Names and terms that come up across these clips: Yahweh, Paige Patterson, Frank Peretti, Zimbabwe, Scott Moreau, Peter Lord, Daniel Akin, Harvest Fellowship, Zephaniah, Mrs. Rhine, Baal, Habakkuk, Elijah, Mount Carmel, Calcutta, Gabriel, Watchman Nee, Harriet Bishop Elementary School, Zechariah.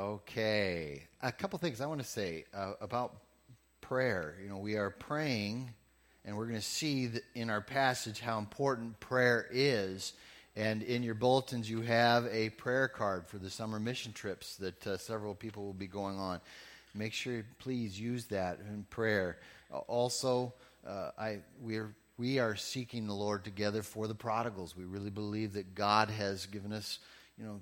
Okay. A couple things I want to say about prayer. You know, we are praying, and we're going to see in our passage how important prayer is. And in your bulletins, you have a prayer card for the summer mission trips that several people will be going on. Make sure you please use that in prayer. Also, we are seeking the Lord together for the prodigals. We really believe that God has given us, you know,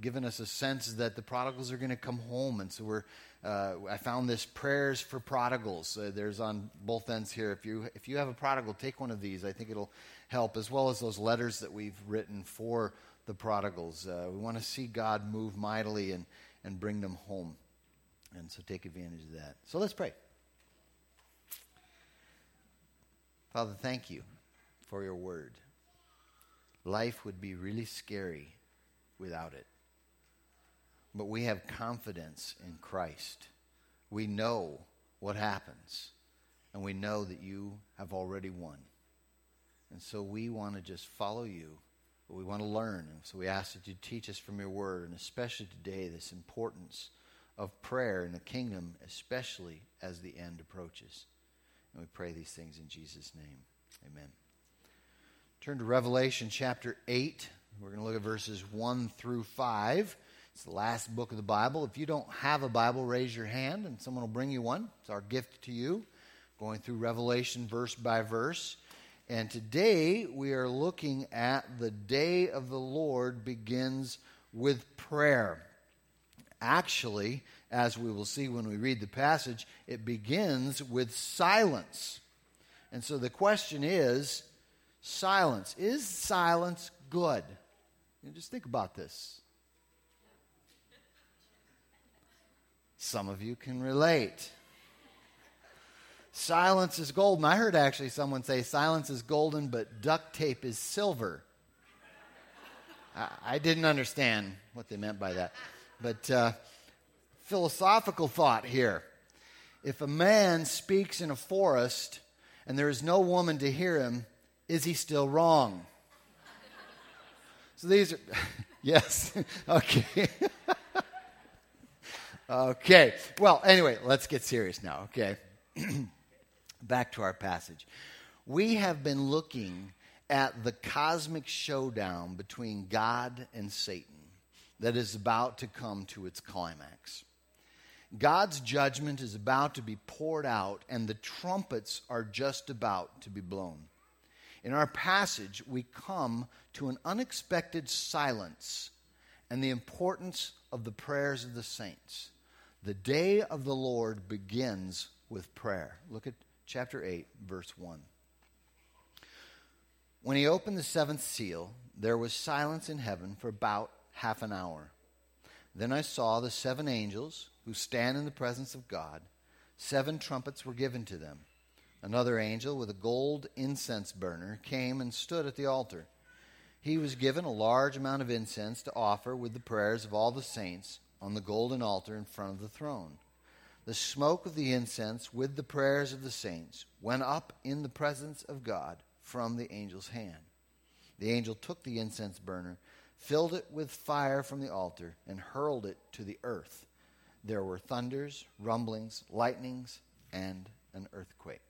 given us a sense that the prodigals are going to come home. And so I found this prayers for prodigals. There's on both ends here. If you have a prodigal, take one of these. I think it'll help, as well as those letters that we've written for the prodigals. We want to see God move mightily and bring them home. And so take advantage of that. So let's pray. Father, thank you for your word. Life would be really scary without it. But we have confidence in Christ. We know what happens, and we know that you have already won. And so we want to just follow you, but we want to learn. And so we ask that you teach us from your word, and especially today, this importance of prayer in the kingdom, especially as the end approaches. And we pray these things in Jesus' name. Amen. Turn to Revelation chapter 8. We're going to look at verses 1 through 5. It's the last book of the Bible. If you don't have a Bible, raise your hand and someone will bring you one. It's our gift to you, going through Revelation verse by verse. And today we are looking at the day of the Lord begins with prayer. Actually, as we will see when we read the passage, it begins with silence. And so the question is, silence. Is silence good? You know, just think about this. Some of you can relate. Silence is golden. I heard actually someone say silence is golden, but duct tape is silver. I didn't understand what they meant by that. But philosophical thought here. If a man speaks in a forest and there is no woman to hear him, is he still wrong? So these are... yes. Okay. Okay. Well, anyway, let's get serious now. Okay. Back to our passage. We have been looking at the cosmic showdown between God and Satan that is about to come to its climax. God's judgment is about to be poured out, and the trumpets are just about to be blown. In our passage, we come to an unexpected silence and the importance of the prayers of the saints. The day of the Lord begins with prayer. Look at chapter 8, verse 1. When he opened the seventh seal, there was silence in heaven for about half an hour. Then I saw the seven angels who stand in the presence of God. Seven trumpets were given to them. Another angel with a gold incense burner came and stood at the altar. He was given a large amount of incense to offer with the prayers of all the saints on the golden altar in front of the throne. The smoke of the incense with the prayers of the saints went up in the presence of God from the angel's hand. The angel took the incense burner, filled it with fire from the altar, and hurled it to the earth. There were thunders, rumblings, lightnings, and an earthquake.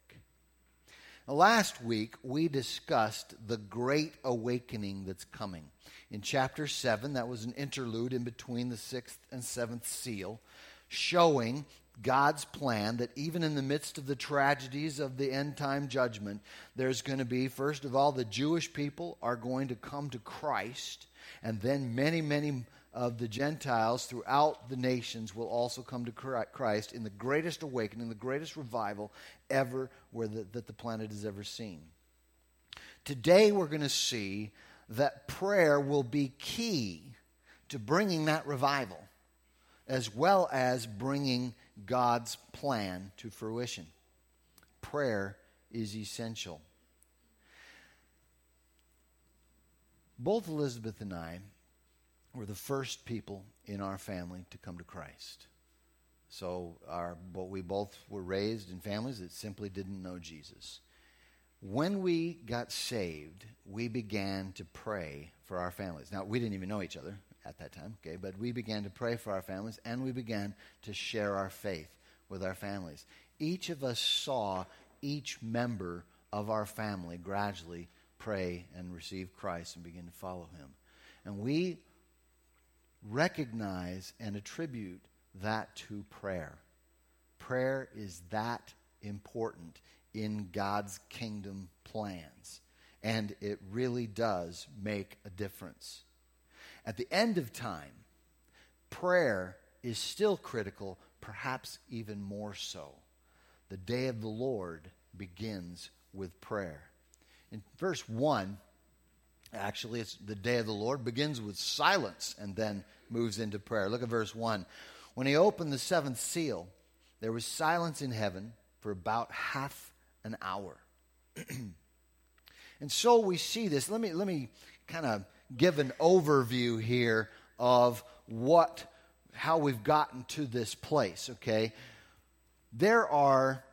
Now, last week, we discussed the great awakening that's coming. In chapter 7, that was an interlude in between the 6th and 7th seal, showing God's plan that even in the midst of the tragedies of the end-time judgment, there's going to be, first of all, the Jewish people are going to come to Christ, and then many, many of the Gentiles throughout the nations will also come to Christ in the greatest awakening, the greatest revival ever that the planet has ever seen. Today we're going to see that prayer will be key to bringing that revival, as well as bringing God's plan to fruition. Prayer is essential. Both Elizabeth and I were the first people in our family to come to Christ. So we both were raised in families that simply didn't know Jesus. When we got saved, we began to pray for our families. Now, we didn't even know each other at that time, okay? But we began to pray for our families, and we began to share our faith with our families. Each of us saw each member of our family gradually pray and receive Christ and begin to follow him. And we recognize and attribute that to prayer. Prayer is that important in God's kingdom plans, and it really does make a difference. At the end of time, prayer is still critical, perhaps even more so. The day of the Lord begins with prayer. In verse 1, actually, it's the day of the Lord begins with silence and then moves into prayer. Look at verse 1. When he opened the seventh seal, there was silence in heaven for about half an hour. And so we see this. Let me kind of give an overview here of how we've gotten to this place, okay? There are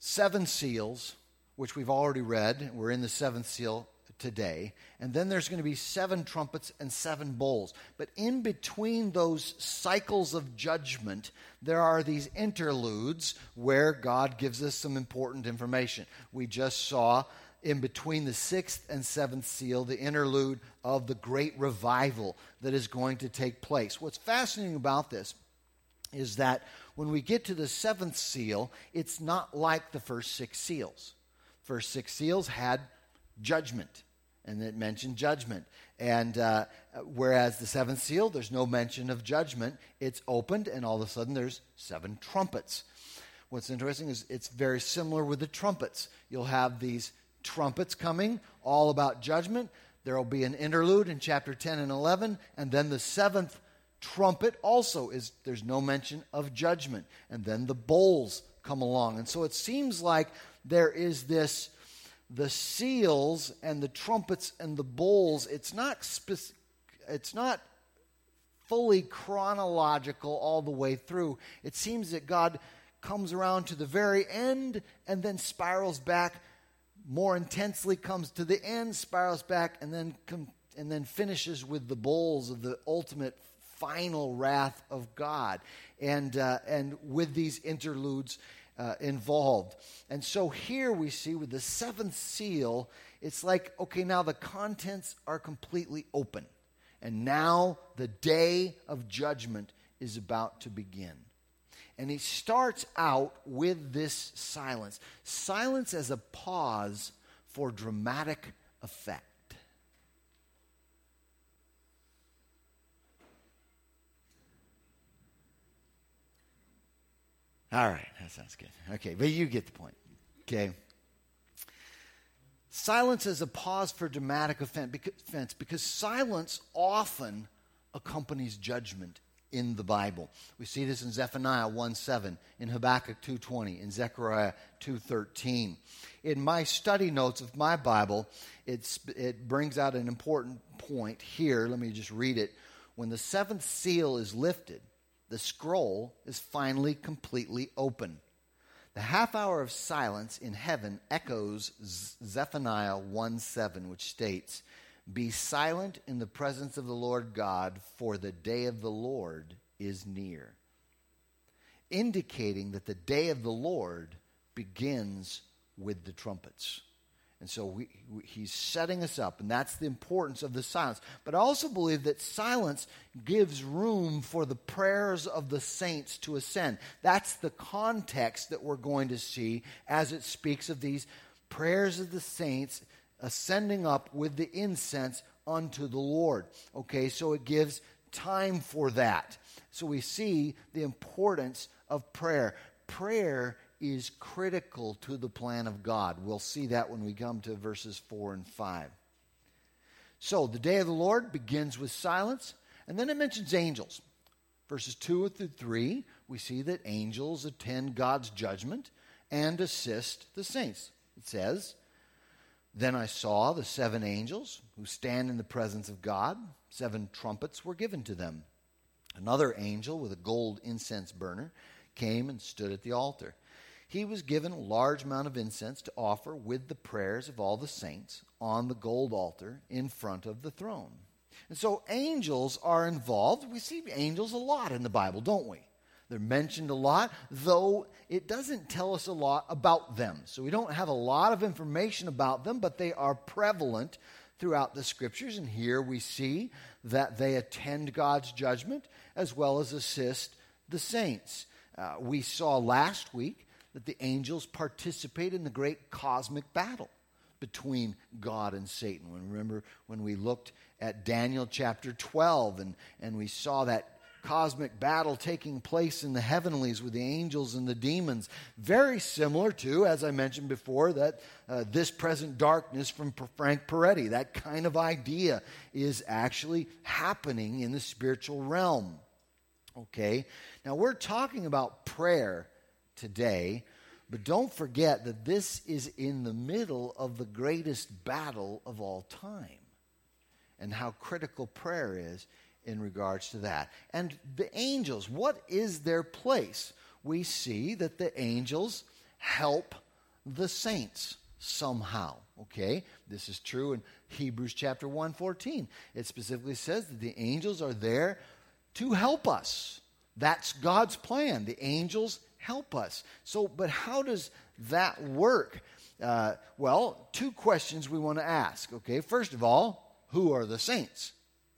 7 seals, which we've already read. We're in the 7th seal today. And then there's going to be 7 trumpets and 7 bowls. But in between those cycles of judgment, there are these interludes where God gives us some important information. We just saw in between the 6th and 7th seal, the interlude of the great revival that is going to take place. What's fascinating about this is that when we get to the 7th seal, it's not like the first 6 seals. First 6 seals had judgment, and it mentioned judgment. And whereas the 7th seal, there's no mention of judgment. It's opened, and all of a sudden there's 7 trumpets. What's interesting is it's very similar with the trumpets. You'll have these trumpets coming, all about judgment. There will be an interlude in chapter 10 and 11, and then the 7th trumpet also is, there's no mention of judgment. And then the bowls come along. And so it seems like there is this, the seals and the trumpets and the bowls, it's not fully chronological all the way through. It seems that God comes around to the very end and then spirals back more intensely, comes to the end, spirals back, and then finishes with the bowls of the ultimate final wrath of God, and with these interludes involved. And so here we see with the 7th seal, it's like, okay, now the contents are completely open, and now the day of judgment is about to begin. And he starts out with this silence. Silence as a pause for dramatic effect. All right, that sounds good. Okay, but you get the point. Okay. Silence is a pause for dramatic offense because silence often accompanies judgment in the Bible. We see this in Zephaniah 1:7, in Habakkuk 2:20, in Zechariah 2:13. In my study notes of my Bible, it brings out an important point here. Let me just read it. When the 7th seal is lifted, the scroll is finally completely open. The half hour of silence in heaven echoes Zephaniah 1:7, which states, "Be silent in the presence of the Lord God, for the day of the Lord is near," indicating that the day of the Lord begins with the trumpets. And so he's setting us up, and that's the importance of the silence. But I also believe that silence gives room for the prayers of the saints to ascend. That's the context that we're going to see as it speaks of these prayers of the saints ascending up with the incense unto the Lord. Okay, so it gives time for that. So we see the importance of prayer. Prayer is critical to the plan of God. We'll see that when we come to verses 4 and 5. So the day of the Lord begins with silence, and then it mentions angels. Verses 2 through 3, we see that angels attend God's judgment and assist the saints. It says, "Then I saw the 7 angels who stand in the presence of God. 7 trumpets were given to them. Another angel with a gold incense burner came and stood at the altar. he was given a large amount of incense to offer with the prayers of all the saints on the gold altar in front of the throne. And so angels are involved. We see angels a lot in the Bible, don't we? They're mentioned a lot, though it doesn't tell us a lot about them. So we don't have a lot of information about them, but they are prevalent throughout the Scriptures. And here we see that they attend God's judgment as well as assist the saints. We saw last week that the angels participate in the great cosmic battle between God and Satan. Remember when we looked at Daniel chapter 12 and we saw that cosmic battle taking place in the heavenlies with the angels and the demons. Very similar to, as I mentioned before, that This Present Darkness from Frank Peretti. That kind of idea is actually happening in the spiritual realm. Okay, now we're talking about prayer today, but don't forget that this is in the middle of the greatest battle of all time and how critical prayer is in regards to that. And the angels, what is their place? We see that the angels help the saints somehow, okay? This is true in Hebrews chapter 1:14. It specifically says that the angels are there to help us. That's God's plan. The angels help us. So, but how does that work? Well, two questions we want to ask, okay? First of all, who are the saints?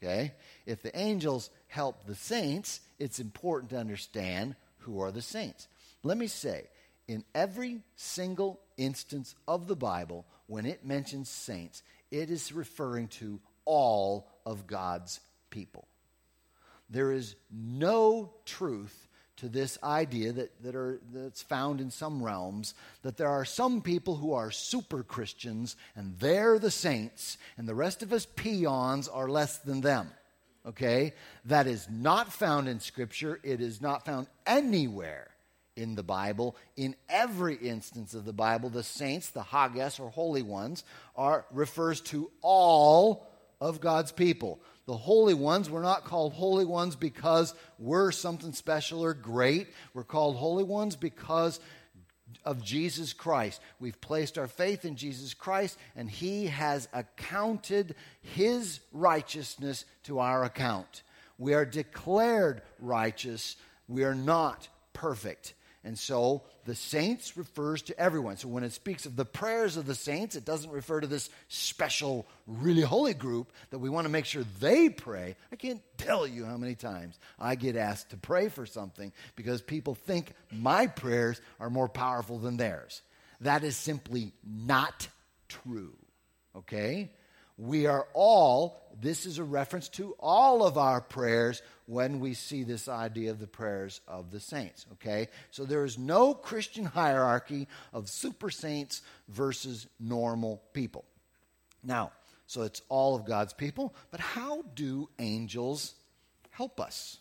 Okay? If the angels help the saints, it's important to understand who are the saints. Let me say, in every single instance of the Bible, when it mentions saints, it is referring to all of God's people. There is no truth to this idea that's found in some realms, that there are some people who are super Christians, and they're the saints, and the rest of us peons are less than them, okay? That is not found in Scripture. It is not found anywhere in the Bible. In every instance of the Bible, the saints, the hagias, or holy ones, refers to all of God's people. The holy ones, we're not called holy ones because we're something special or great. We're called holy ones because of Jesus Christ. We've placed our faith in Jesus Christ, and He has accounted His righteousness to our account. We are declared righteous. We are not perfect. And so the saints refers to everyone. So when it speaks of the prayers of the saints, it doesn't refer to this special, really holy group that we want to make sure they pray. I can't tell you how many times I get asked to pray for something because people think my prayers are more powerful than theirs. That is simply not true, okay? We are all, this is a reference to all of our prayers when we see this idea of the prayers of the saints, okay? So there is no Christian hierarchy of super saints versus normal people. Now, so it's all of God's people, but how do angels help us?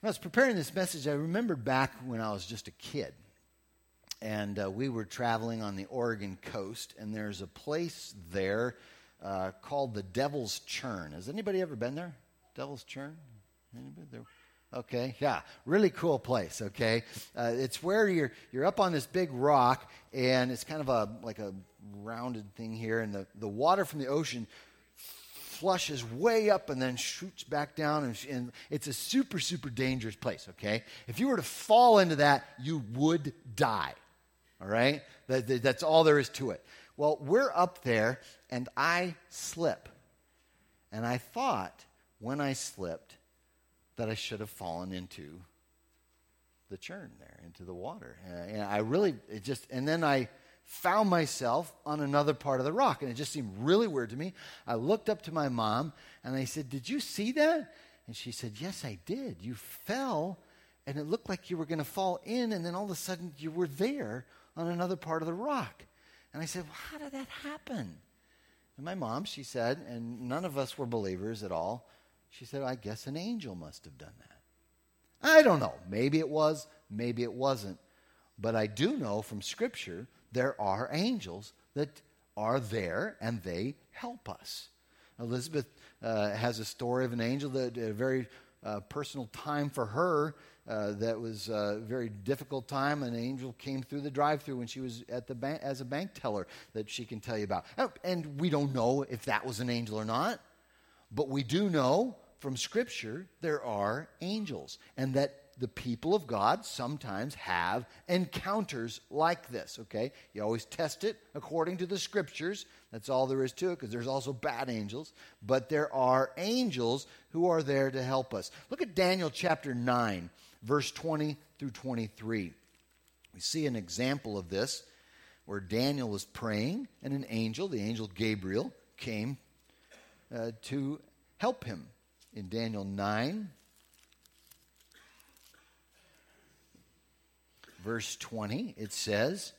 When I was preparing this message, I remembered back when I was just a kid. And we were traveling on the Oregon coast, and there's a place there called the Devil's Churn. Has anybody ever been there? Devil's Churn? Anybody there? Okay, yeah, really cool place, okay? It's where you're up on this big rock, and it's kind of like a rounded thing here, and the water from the ocean flushes way up and then shoots back down, and it's a super, super dangerous place, okay? If you were to fall into that, you would die. All right? That's all there is to it. Well, we're up there, and I slip. And I thought when I slipped that I should have fallen into the churn there, into the water. And I really, it just, and then I found myself on another part of the rock, and it just seemed really weird to me. I looked up to my mom, and I said, "Did you see that?" And she said, "Yes, I did. You fell, and it looked like you were going to fall in, and then all of a sudden you were there on another part of the rock." And I said, "Well, how did that happen?" And my mom, she said, and none of us were believers at all, she said, "I guess an angel must have done that." I don't know. Maybe it was, maybe it wasn't. But I do know from Scripture there are angels that are there, and they help us. Elizabeth has a story of an angel that a very personal time for her that was a very difficult time. An angel came through the drive-thru when she was at the bank as a bank teller that she can tell you about. And we don't know if that was an angel or not, but we do know from Scripture there are angels, and that the people of God sometimes have encounters like this, okay? You always test it according to the Scriptures. That's all there is to it, because there's also bad angels. But there are angels who are there to help us. Look at Daniel chapter 9, verse 20 through 23. We see an example of this where Daniel was praying, and an angel, the angel Gabriel, came to help him. In Daniel 9, verse 20, it says,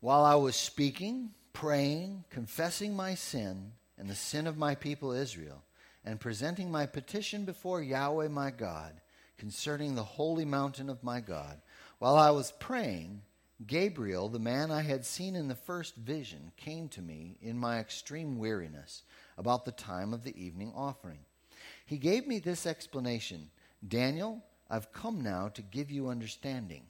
"While I was speaking, praying, confessing my sin and the sin of my people Israel, and presenting my petition before Yahweh my God concerning the holy mountain of my God, while I was praying, Gabriel, the man I had seen in the first vision, came to me in my extreme weariness about the time of the evening offering. He gave me this explanation, 'Daniel, I've come now to give you understanding.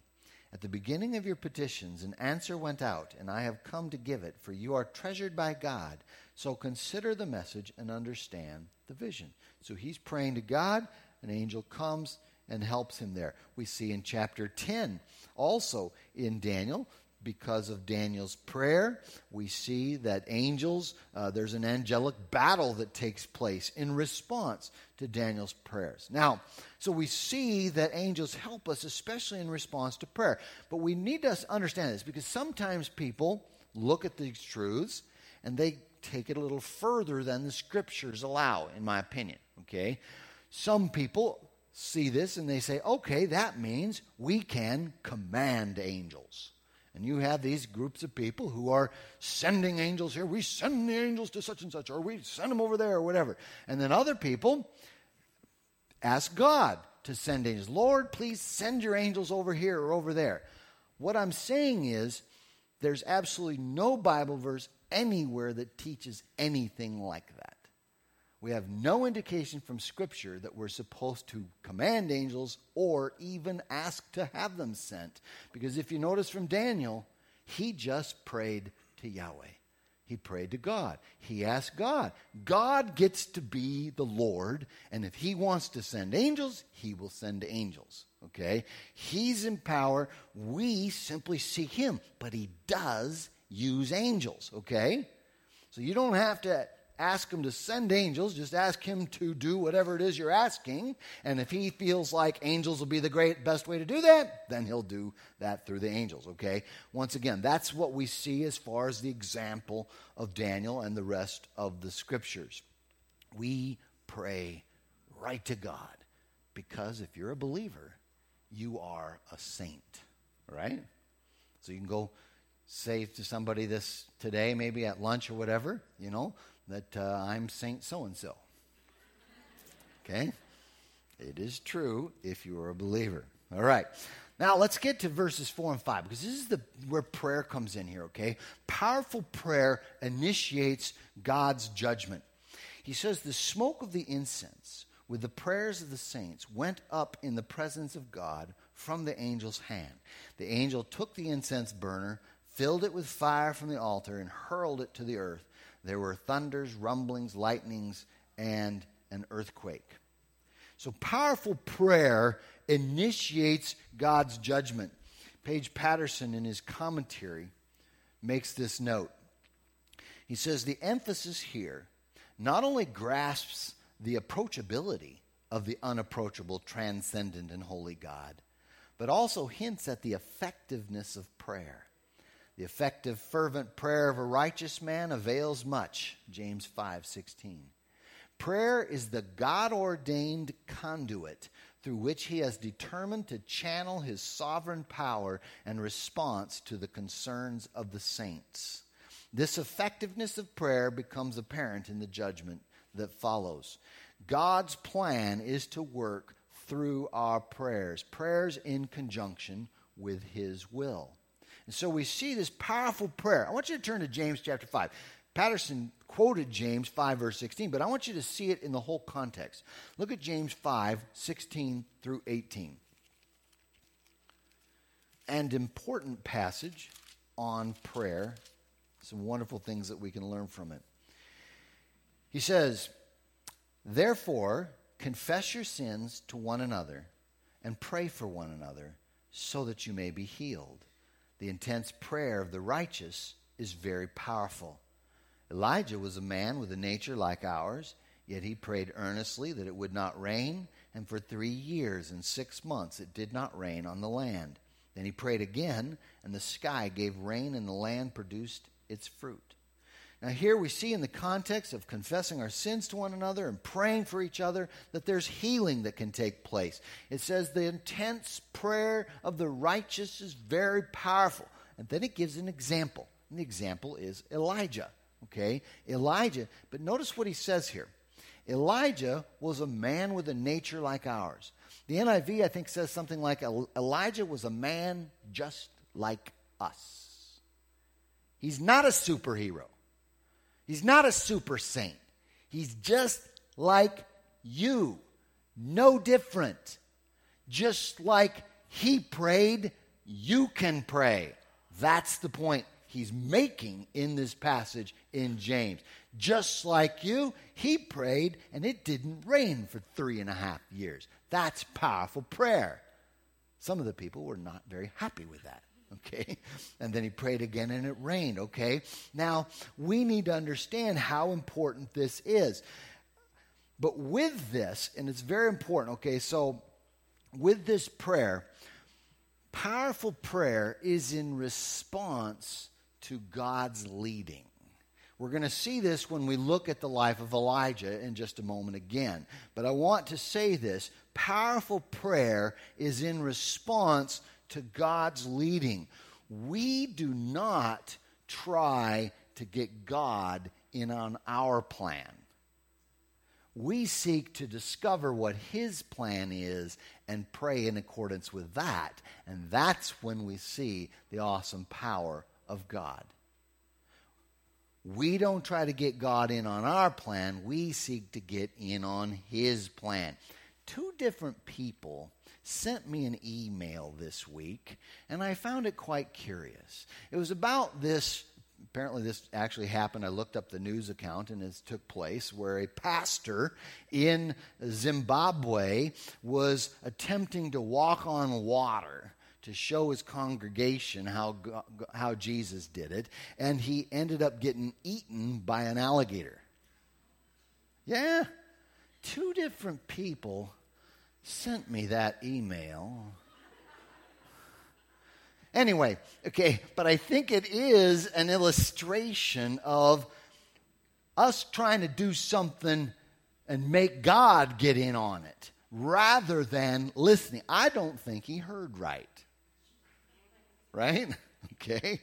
At the beginning of your petitions, an answer went out, and I have come to give it, for you are treasured by God. So consider the message and understand the vision.'" So he's praying to God. An angel comes and helps him there. We see in chapter 10, also in Daniel, because of Daniel's prayer, we see that angels, there's an angelic battle that takes place in response to Daniel's prayers. Now, so we see that angels help us, especially in response to prayer. But we need to understand this, because sometimes people look at these truths and they take it a little further than the Scriptures allow, in my opinion, okay? Some people see this and they say, okay, that means we can command angels. And you have these groups of people who are sending angels here. We send the angels to such and such, or we send them over there, or whatever. And then other people ask God to send angels. Lord, please send your angels over here or over there. What I'm saying is there's absolutely no Bible verse anywhere that teaches anything like that. We have no indication from Scripture that we're supposed to command angels or even ask to have them sent. Because if you notice from Daniel, he just prayed to Yahweh. He prayed to God. He asked God. God gets to be the Lord, and if he wants to send angels, he will send angels, okay? He's in power. We simply seek him, but he does use angels, okay? So you don't have to ask him to send angels, just ask him to do whatever it is you're asking, and if he feels like angels will be the best way to do that, then he'll do that through the angels, okay? Once again, that's what we see as far as the example of Daniel and the rest of the Scriptures. We pray right to God, because if you're a believer, you are a saint, right? So you can go say to somebody this today, maybe at lunch or whatever, you know, that I'm Saint so-and-so, okay? It is true if you are a believer. All right, now let's get to verses 4 and 5, because this is where prayer comes in here, okay? Powerful prayer initiates God's judgment. He says, "The smoke of the incense with the prayers of the saints went up in the presence of God from the angel's hand. The angel took the incense burner, filled it with fire from the altar, and hurled it to the earth. There were thunders, rumblings, lightnings, and an earthquake." So powerful prayer initiates God's judgment. Paige Patterson, in his commentary, makes this note. He says, "The emphasis here not only grasps the approachability of the unapproachable, transcendent, and holy God, but also hints at the effectiveness of prayer. The effective, fervent prayer of a righteous man avails much," James 5:16. Prayer is the God-ordained conduit through which he has determined to channel his sovereign power and response to the concerns of the saints. This effectiveness of prayer becomes apparent in the judgment that follows. God's plan is to work through our prayers, prayers in conjunction with his will. And so we see this powerful prayer. I want you to turn to James chapter 5. Patterson quoted James 5, verse 16, but I want you to see it in the whole context. Look at James 5, 16 through 18. An important passage on prayer. Some wonderful things that we can learn from it. He says, therefore, confess your sins to one another and pray for one another so that you may be healed. The intense prayer of the righteous is very powerful. Elijah was a man with a nature like ours, yet he prayed earnestly that it would not rain, and for 3 years and 6 months it did not rain on the land. Then he prayed again, and the sky gave rain, and the land produced its fruit. Now here we see in the context of confessing our sins to one another and praying for each other that there's healing that can take place. It says the intense prayer of the righteous is very powerful. And then it gives an example. And the example is Elijah. Okay, Elijah. But notice what he says here. Elijah was a man with a nature like ours. The NIV, I think, says something like Elijah was a man just like us. He's not a superhero. He's not a super saint. He's just like you. No different. Just like he prayed, you can pray. That's the point he's making in this passage in James. Just like you, he prayed and it didn't rain for 3.5 years. That's powerful prayer. Some of the people were not very happy with that. Okay, and then he prayed again and it rained, okay? Now, we need to understand how important this is. But with this, and it's very important, okay, so with this prayer, powerful prayer is in response to God's leading. We're going to see this when we look at the life of Elijah in just a moment again. But I want to say this, powerful prayer is in response to God's leading. We do not try to get God in on our plan. We seek to discover what his plan is and pray in accordance with that. And that's when we see the awesome power of God. We don't try to get God in on our plan. We seek to get in on his plan. Two different people sent me an email this week, and I found it quite curious. It was about this, apparently this actually happened. I looked up the news account, and it took place, where a pastor in Zimbabwe was attempting to walk on water to show his congregation how Jesus did it, and he ended up getting eaten by an alligator. Yeah, two different people sent me that email. Anyway, okay, but I think it is an illustration of us trying to do something and make God get in on it rather than listening. I don't think he heard right. Right? Okay.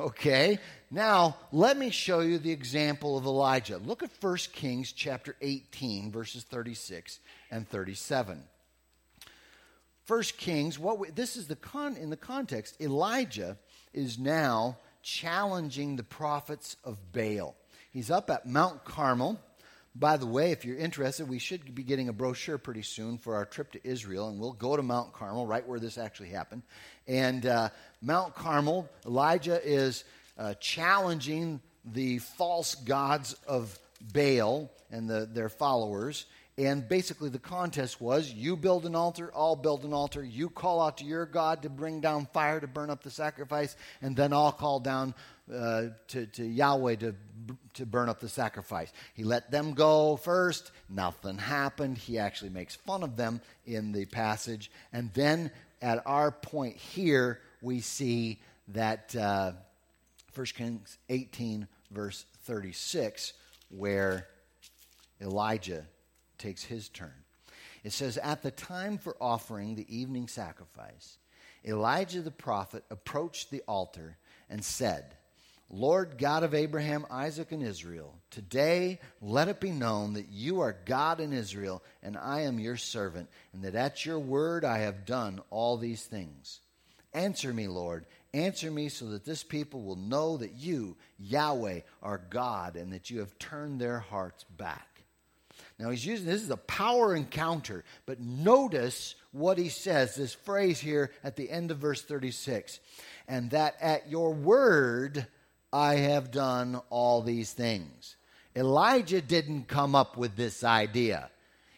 Okay. Now, let me show you the example of Elijah. Look at 1 Kings chapter 18, verses 36 and 37. 1 Kings, in the context, Elijah is now challenging the prophets of Baal. He's up at Mount Carmel. By the way, if you're interested, we should be getting a brochure pretty soon for our trip to Israel, and we'll go to Mount Carmel, right where this actually happened. And Mount Carmel, Elijah is challenging the false gods of Baal and their followers. And basically the contest was, you build an altar, I'll build an altar, you call out to your God to bring down fire to burn up the sacrifice, and then I'll call down to Yahweh to burn up the sacrifice. He let them go first, nothing happened. He actually makes fun of them in the passage. And then at our point here, we see that 1 Kings 18, verse 36, where Elijah takes his turn. It says, at the time for offering the evening sacrifice, Elijah the prophet approached the altar and said, Lord God of Abraham, Isaac, and Israel, today let it be known that you are God in Israel, and I am your servant, and that at your word I have done all these things. Answer me, Lord, Answer me so that this people will know that you, Yahweh, are God and that you have turned their hearts back. Now he's using, this is a power encounter, but notice what he says, this phrase here at the end of verse 36. And that at your word I have done all these things. Elijah didn't come up with this idea.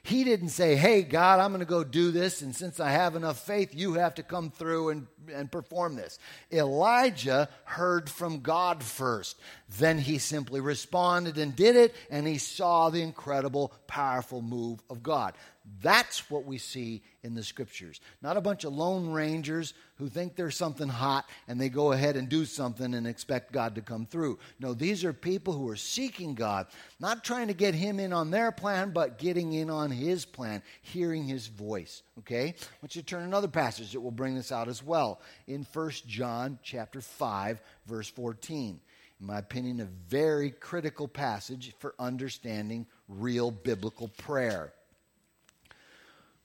He didn't say, hey, God, I'm going to go do this, and since I have enough faith, you have to come through and perform this. Elijah heard from God first. Then he simply responded and did it, and he saw the incredible, powerful move of God. That's what we see in the Scriptures. Not a bunch of lone rangers who think there's something hot and they go ahead and do something and expect God to come through. No, these are people who are seeking God, not trying to get him in on their plan, but getting in on his plan, hearing his voice. Okay? I want you to turn to another passage that will bring this out as well. In 1 John chapter 5, verse 14. In my opinion, a very critical passage for understanding real biblical prayer.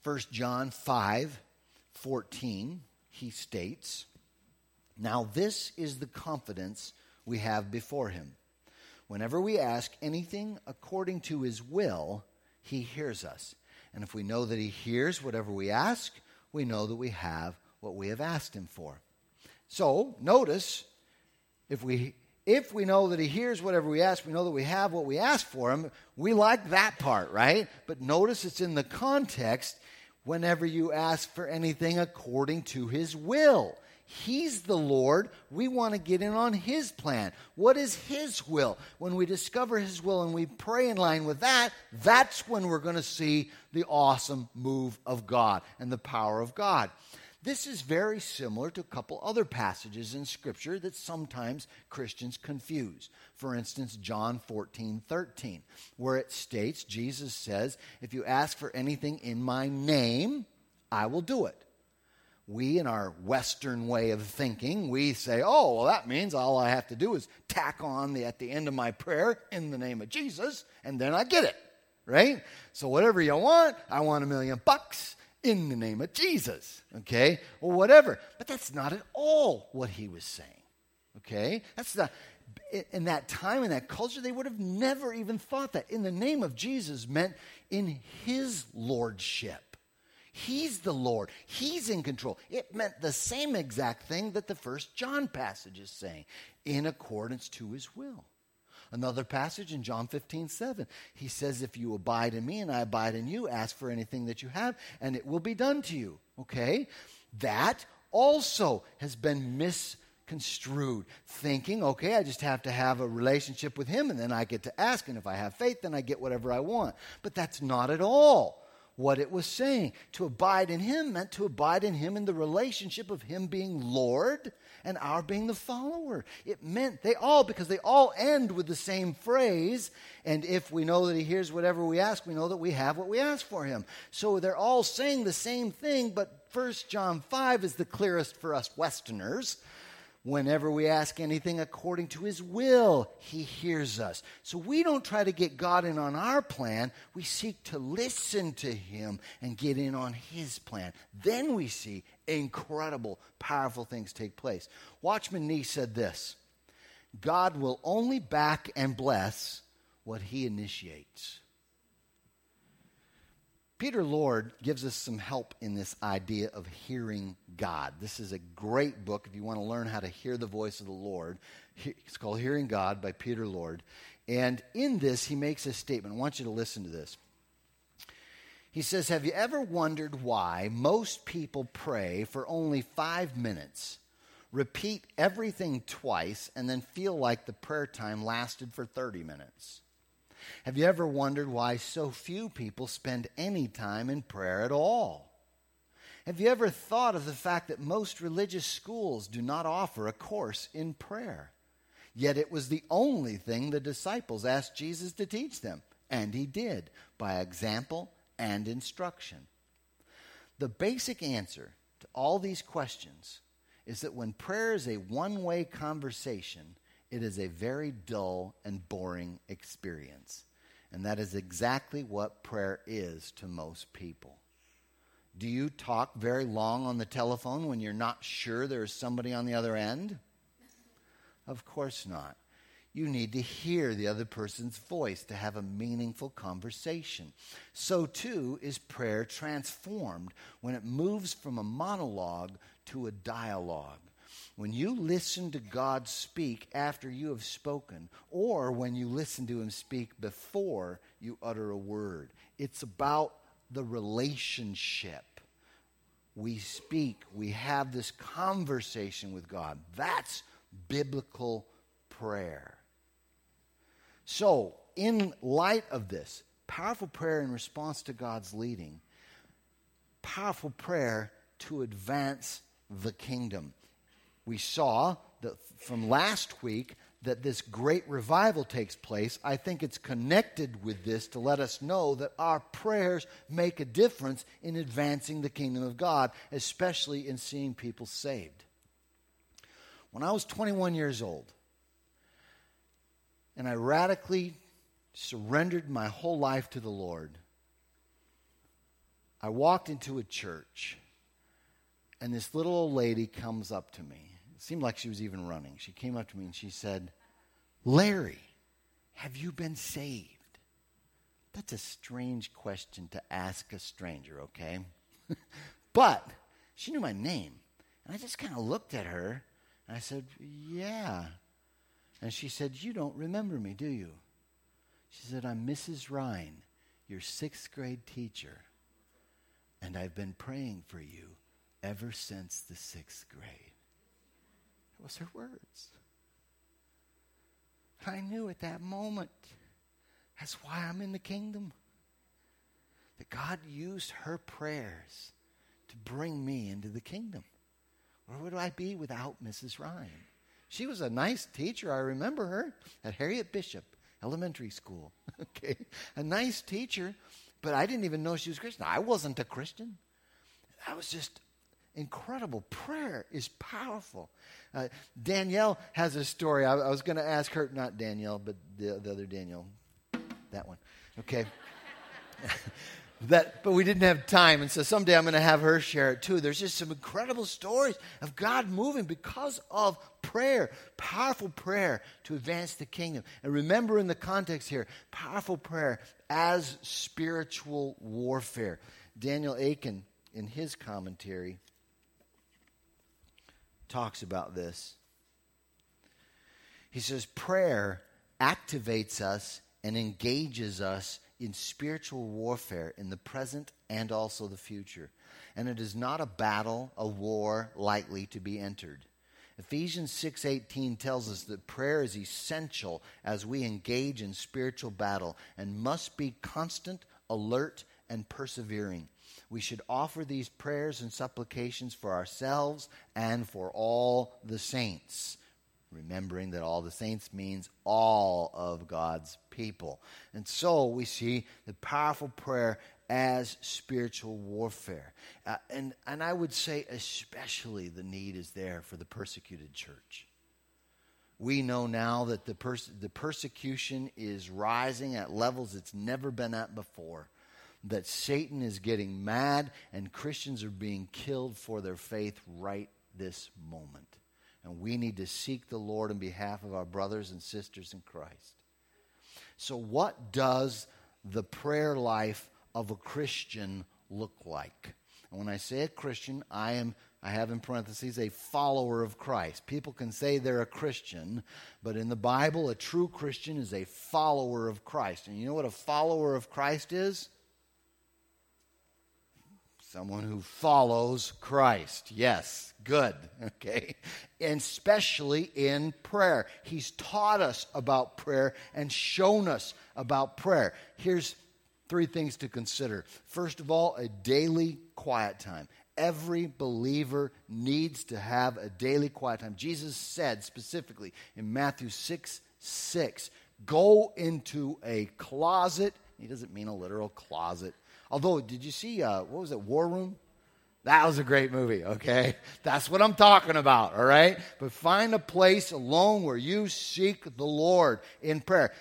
1 John 5:14, he states, now this is the confidence we have before him. Whenever we ask anything according to his will, he hears us. And if we know that he hears whatever we ask, we know that we have what we have asked him for. So, notice, if we know that he hears whatever we ask, we know that we have what we ask for him. We like that part, right? But notice it's in the context, whenever you ask for anything according to his will. He's the Lord. We want to get in on his plan. What is his will? When we discover his will and we pray in line with that, that's when we're going to see the awesome move of God and the power of God. This is very similar to a couple other passages in Scripture that sometimes Christians confuse. For instance, John 14:13, where it states, Jesus says, if you ask for anything in my name, I will do it. We, in our Western way of thinking, we say, oh, well, that means all I have to do is tack on at the end of my prayer, in the name of Jesus, and then I get it, right? So whatever you want, I want $1,000,000. In the name of Jesus, okay, or whatever. But that's not at all what he was saying, okay? That's not, in that time, in that culture, they would have never even thought that. In the name of Jesus meant in his lordship. He's the Lord. He's in control. It meant the same exact thing that the First John passage is saying, in accordance to his will. Another passage in John 15:7, he says, if you abide in me and I abide in you, ask for anything that you have, and it will be done to you, okay? That also has been misconstrued, thinking, okay, I just have to have a relationship with him, and then I get to ask, and if I have faith, then I get whatever I want. But that's not at all what it was saying. To abide in him meant to abide in him in the relationship of him being Lord and our being the follower. It meant because they all end with the same phrase, and if we know that he hears whatever we ask, we know that we have what we ask for him. So they're all saying the same thing, but 1 John 5 is the clearest for us Westerners. Whenever we ask anything according to his will, he hears us. So we don't try to get God in on our plan. We seek to listen to him and get in on his plan. Then we see incredible, powerful things take place. Watchman Nee said this, God will only back and bless what he initiates. Peter Lord gives us some help in this idea of hearing God. This is a great book if you want to learn how to hear the voice of the Lord. It's called Hearing God by Peter Lord. And in this, he makes a statement. I want you to listen to this. He says, have you ever wondered why most people pray for only 5 minutes, repeat everything twice, and then feel like the prayer time lasted for 30 minutes? Have you ever wondered why so few people spend any time in prayer at all? Have you ever thought of the fact that most religious schools do not offer a course in prayer? Yet it was the only thing the disciples asked Jesus to teach them, and he did, by example and instruction. The basic answer to all these questions is that when prayer is a one-way conversation, it is a very dull and boring experience. And that is exactly what prayer is to most people. Do you talk very long on the telephone when you're not sure there's somebody on the other end? Of course not. You need to hear the other person's voice to have a meaningful conversation. So too is prayer transformed when it moves from a monologue to a dialogue. When you listen to God speak after you have spoken, or when you listen to him speak before you utter a word, it's about the relationship. We speak, we have this conversation with God. That's biblical prayer. So, in light of this, powerful prayer in response to God's leading, powerful prayer to advance the kingdom. We saw that from last week that this great revival takes place. I think it's connected with this to let us know that our prayers make a difference in advancing the kingdom of God, especially in seeing people saved. When I was 21 years old, and I radically surrendered my whole life to the Lord, I walked into a church, and this little old lady comes up to me. It seemed like she was even running. She came up to me and she said, "Larry, have you been saved?" That's a strange question to ask a stranger, okay? But she knew my name. And I just kind of looked at her, and I said, "Yeah." And she said, "You don't remember me, do you?" She said, "I'm Mrs. Rhine, your 6th grade teacher, and I've been praying for you ever since the 6th grade. That was her words. I knew at that moment, that's why I'm in the kingdom. That God used her prayers to bring me into the kingdom. Where would I be without Mrs. Rhine? She was a nice teacher. I remember her at Harriet Bishop Elementary School. Okay, a nice teacher, but I didn't even know she was Christian. I wasn't a Christian. That was just incredible. Prayer is powerful. Danielle has a story. I was going to ask her, not Danielle, but the other Danielle, that one. Okay. But we didn't have time, and so someday I'm going to have her share it too. There's just some incredible stories of God moving because of prayer, powerful prayer to advance the kingdom. And remember in the context here, powerful prayer as spiritual warfare. Daniel Akin, in his commentary, talks about this. He says, prayer activates us and engages us in spiritual warfare in the present and also the future. And it is not a battle, a war lightly to be entered. Ephesians 6:18 tells us that prayer is essential as we engage in spiritual battle and must be constant, alert, and persevering. We should offer these prayers and supplications for ourselves and for all the saints. Remembering that all the saints means all of God's people. And so we see the powerful prayer as spiritual warfare. And I would say especially the need is there for the persecuted church. We know now that the persecution is rising at levels it's never been at before. That Satan is getting mad and Christians are being killed for their faith right this moment. And we need to seek the Lord on behalf of our brothers and sisters in Christ. So what does the prayer life of a Christian look like? And when I say a Christian, I have in parentheses a follower of Christ. People can say they're a Christian, but in the Bible, a true Christian is a follower of Christ. And you know what a follower of Christ is? Someone who follows Christ. Yes, good, okay? And especially in prayer. He's taught us about prayer and shown us about prayer. Here's 3 things to consider. First of all, a daily quiet time. Every believer needs to have a daily quiet time. Jesus said specifically in Matthew 6:6, go into a closet. He doesn't mean a literal closet. Although, did you see, what was it, War Room? That was a great movie, okay? That's what I'm talking about, all right? But find a place alone where you seek the Lord in prayer.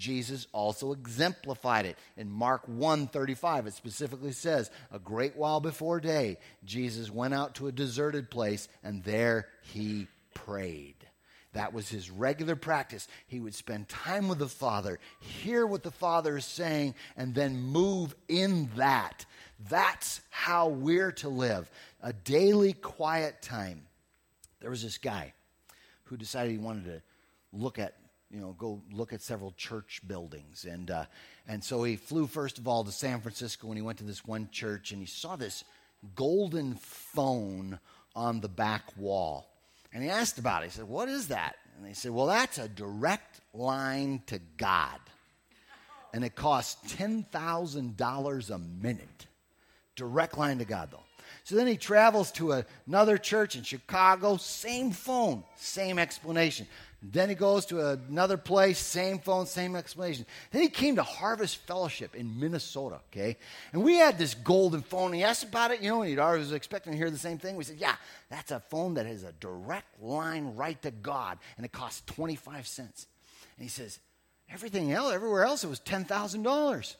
Jesus also exemplified it. In Mark 1:35, it specifically says, a great while before day, Jesus went out to a deserted place, and there he prayed. That was his regular practice. He would spend time with the Father, hear what the Father is saying, and then move in that. That's how we're to live, a daily quiet time. There was this guy who decided he wanted to go look at several church buildings. And so he flew, first of all, to San Francisco, and he went to this one church, and he saw this golden phone on the back wall. And he asked about it. He said, what is that? And they said, well, that's a direct line to God. And it costs $10,000 a minute. Direct line to God, though. So then he travels to another church in Chicago, same phone, same explanation. Then he goes to another place, same phone, same explanation. Then he came to Harvest Fellowship in Minnesota, okay? And we had this golden phone, and he asked about it, and he was expecting to hear the same thing. We said, yeah, that's a phone that has a direct line right to God, and it costs 25 cents. And he says, everywhere else, it was $10,000.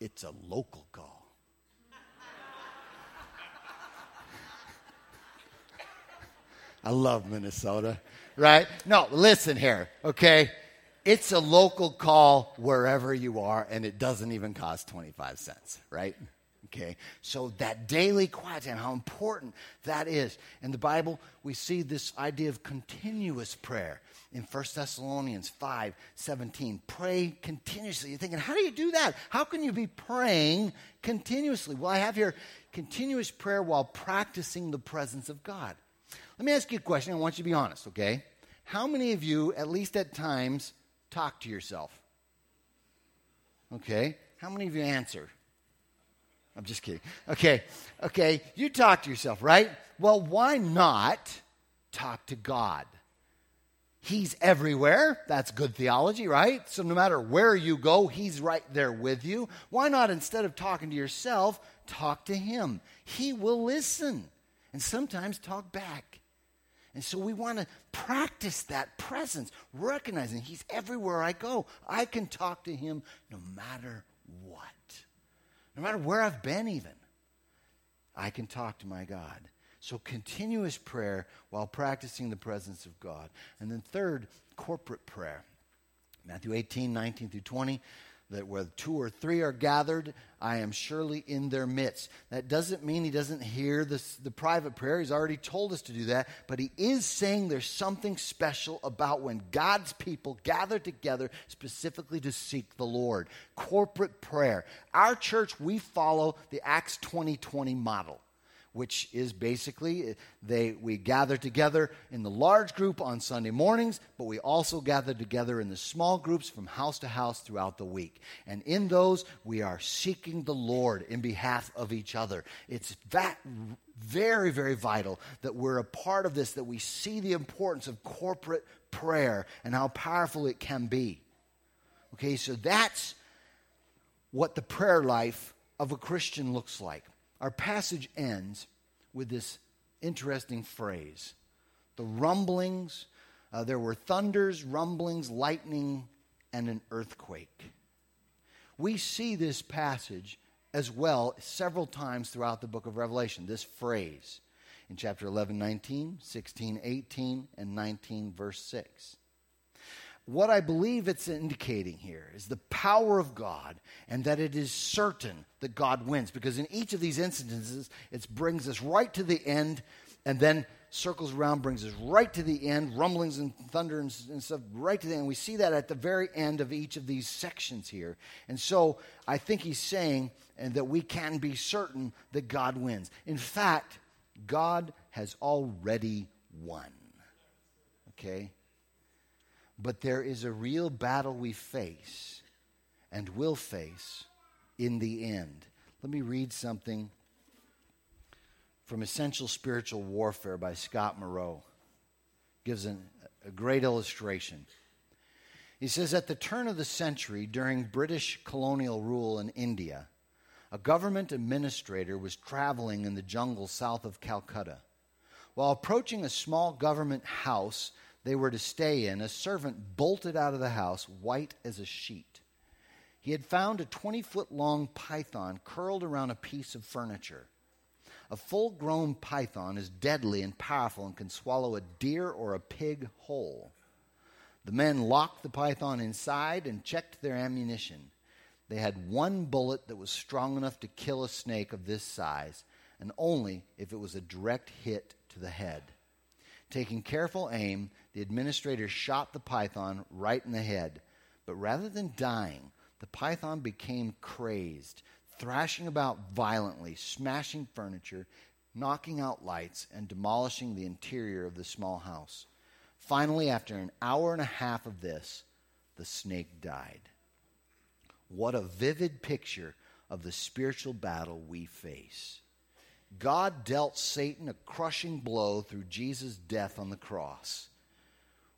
It's a local call. I love Minnesota, right? No, listen here, okay? It's a local call wherever you are, and it doesn't even cost 25 cents, right? Okay, so that daily quiet time, how important that is. In the Bible, we see this idea of continuous prayer in 1 Thessalonians 5:17. Pray continuously. You're thinking, how do you do that? How can you be praying continuously? Well, I have here continuous prayer while practicing the presence of God. Let me ask you a question. I want you to be honest, okay? How many of you, at least at times, talk to yourself? Okay. How many of you answer? I'm just kidding. Okay. You talk to yourself, right? Well, why not talk to God? He's everywhere. That's good theology, right? So no matter where you go, he's right there with you. Why not, instead of talking to yourself, talk to him? He will listen. And sometimes talk back. And so we want to practice that presence, recognizing he's everywhere I go. I can talk to him no matter what. No matter where I've been even, I can talk to my God. So continuous prayer while practicing the presence of God. And then third, corporate prayer. Matthew 18:19-20. That where two or three are gathered, I am surely in their midst. That doesn't mean he doesn't hear the private prayer. He's already told us to do that. But he is saying there's something special about when God's people gather together specifically to seek the Lord. Corporate prayer. Our church, we follow the Acts 20:20 model, which is basically we gather together in the large group on Sunday mornings, but we also gather together in the small groups from house to house throughout the week. And in those, we are seeking the Lord in behalf of each other. It's that very, very vital that we're a part of this, that we see the importance of corporate prayer and how powerful it can be. Okay, so that's what the prayer life of a Christian looks like. Our passage ends with this interesting phrase. The rumblings, there were thunders, rumblings, lightning, and an earthquake. We see this passage as well several times throughout the book of Revelation, this phrase in chapter 11:19, 16:18, and 19:6. What I believe it's indicating here is the power of God and that it is certain that God wins. Because in each of these instances, it brings us right to the end and then circles around, brings us right to the end, rumblings and thunder and stuff right to the end. We see that at the very end of each of these sections here. And so I think he's saying that we can be certain that God wins. In fact, God has already won. Okay? But there is a real battle we face and will face in the end. Let me read something from Essential Spiritual Warfare by Scott Moreau. Gives a great illustration. He says, at the turn of the century, during British colonial rule in India, a government administrator was traveling in the jungle south of Calcutta. While approaching a small government house, they were to stay in, a servant bolted out of the house, white as a sheet. He had found a 20-foot-long python curled around a piece of furniture. A full-grown python is deadly and powerful and can swallow a deer or a pig whole. The men locked the python inside and checked their ammunition. They had one bullet that was strong enough to kill a snake of this size, and only if it was a direct hit to the head. Taking careful aim, the administrator shot the python right in the head. But rather than dying, the python became crazed, thrashing about violently, smashing furniture, knocking out lights, and demolishing the interior of the small house. Finally, after an hour and a half of this, the snake died. What a vivid picture of the spiritual battle we face. God dealt Satan a crushing blow through Jesus' death on the cross.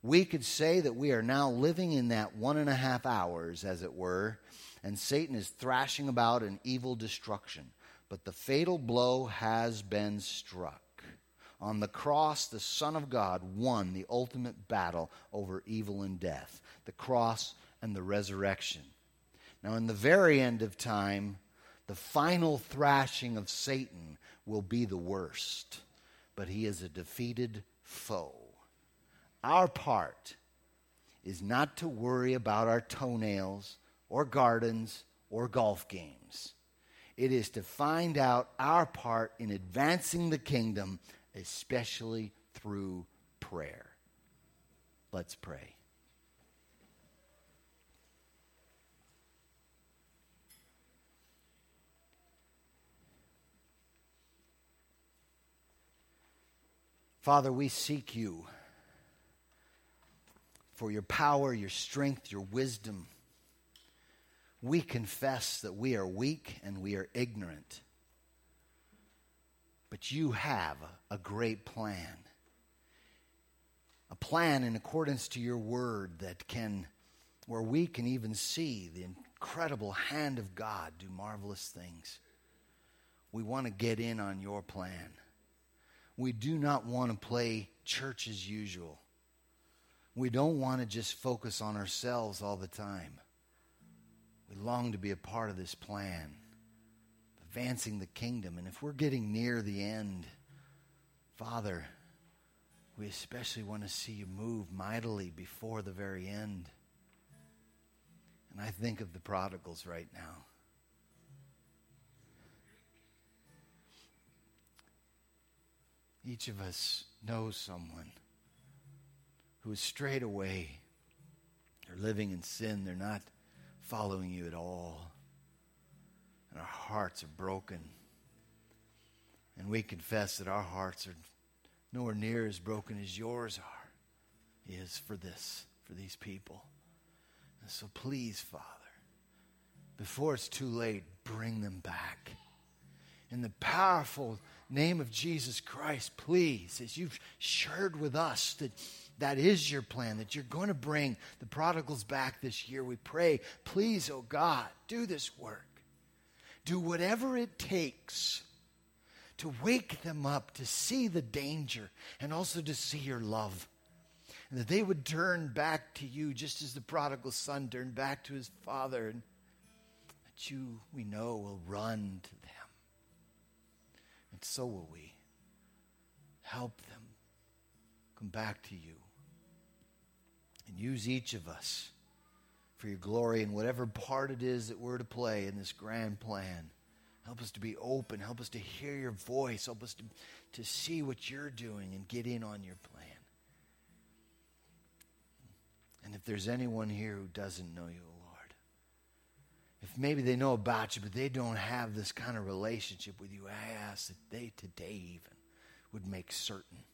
We could say that we are now living in that 1.5 hours, as it were, and Satan is thrashing about in evil destruction. But the fatal blow has been struck. On the cross, the Son of God won the ultimate battle over evil and death, the cross and the resurrection. Now, in the very end of time, the final thrashing of Satan will be the worst, but he is a defeated foe. Our part is not to worry about our toenails or gardens or golf games. It is to find out our part in advancing the kingdom, especially through prayer. Let's pray. Father, we seek you for your power, your strength, your wisdom. We confess that we are weak and we are ignorant. But you have a great plan. A plan in accordance to your word that can, where we can even see the incredible hand of God do marvelous things. We want to get in on your plan. We do not want to play church as usual. We don't want to just focus on ourselves all the time. We long to be a part of this plan, advancing the kingdom. And if we're getting near the end, Father, we especially want to see you move mightily before the very end. And I think of the prodigals right now. Each of us knows someone who is strayed away. They're living in sin. They're not following you at all. And our hearts are broken. And we confess that our hearts are nowhere near as broken as yours is for these people. And so please, Father, before it's too late, bring them back. In the powerful name of Jesus Christ, please, as you've shared with us that that is your plan, that you're going to bring the prodigals back this year, we pray, please, oh God, do this work. Do whatever it takes to wake them up, to see the danger, and also to see your love. And that they would turn back to you just as the prodigal son turned back to his father, and that you, we know, will run to them. And so will we. Help them come back to you. And use each of us for your glory and whatever part it is that we're to play in this grand plan. Help us to be open. Help us to hear your voice. Help us to see what you're doing and get in on your plan. And if there's anyone here who doesn't know you, Lord, if maybe they know about you, but they don't have this kind of relationship with you, I ask that they today even would make certain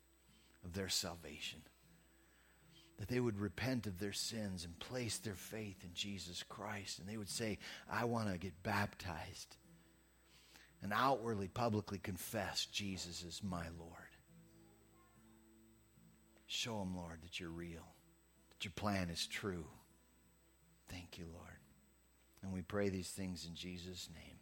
of their salvation, that they would repent of their sins and place their faith in Jesus Christ. And they would say, I want to get baptized and outwardly, publicly confess Jesus is my Lord. Show them, Lord, that you're real, that your plan is true. Thank you, Lord. And we pray these things in Jesus' name.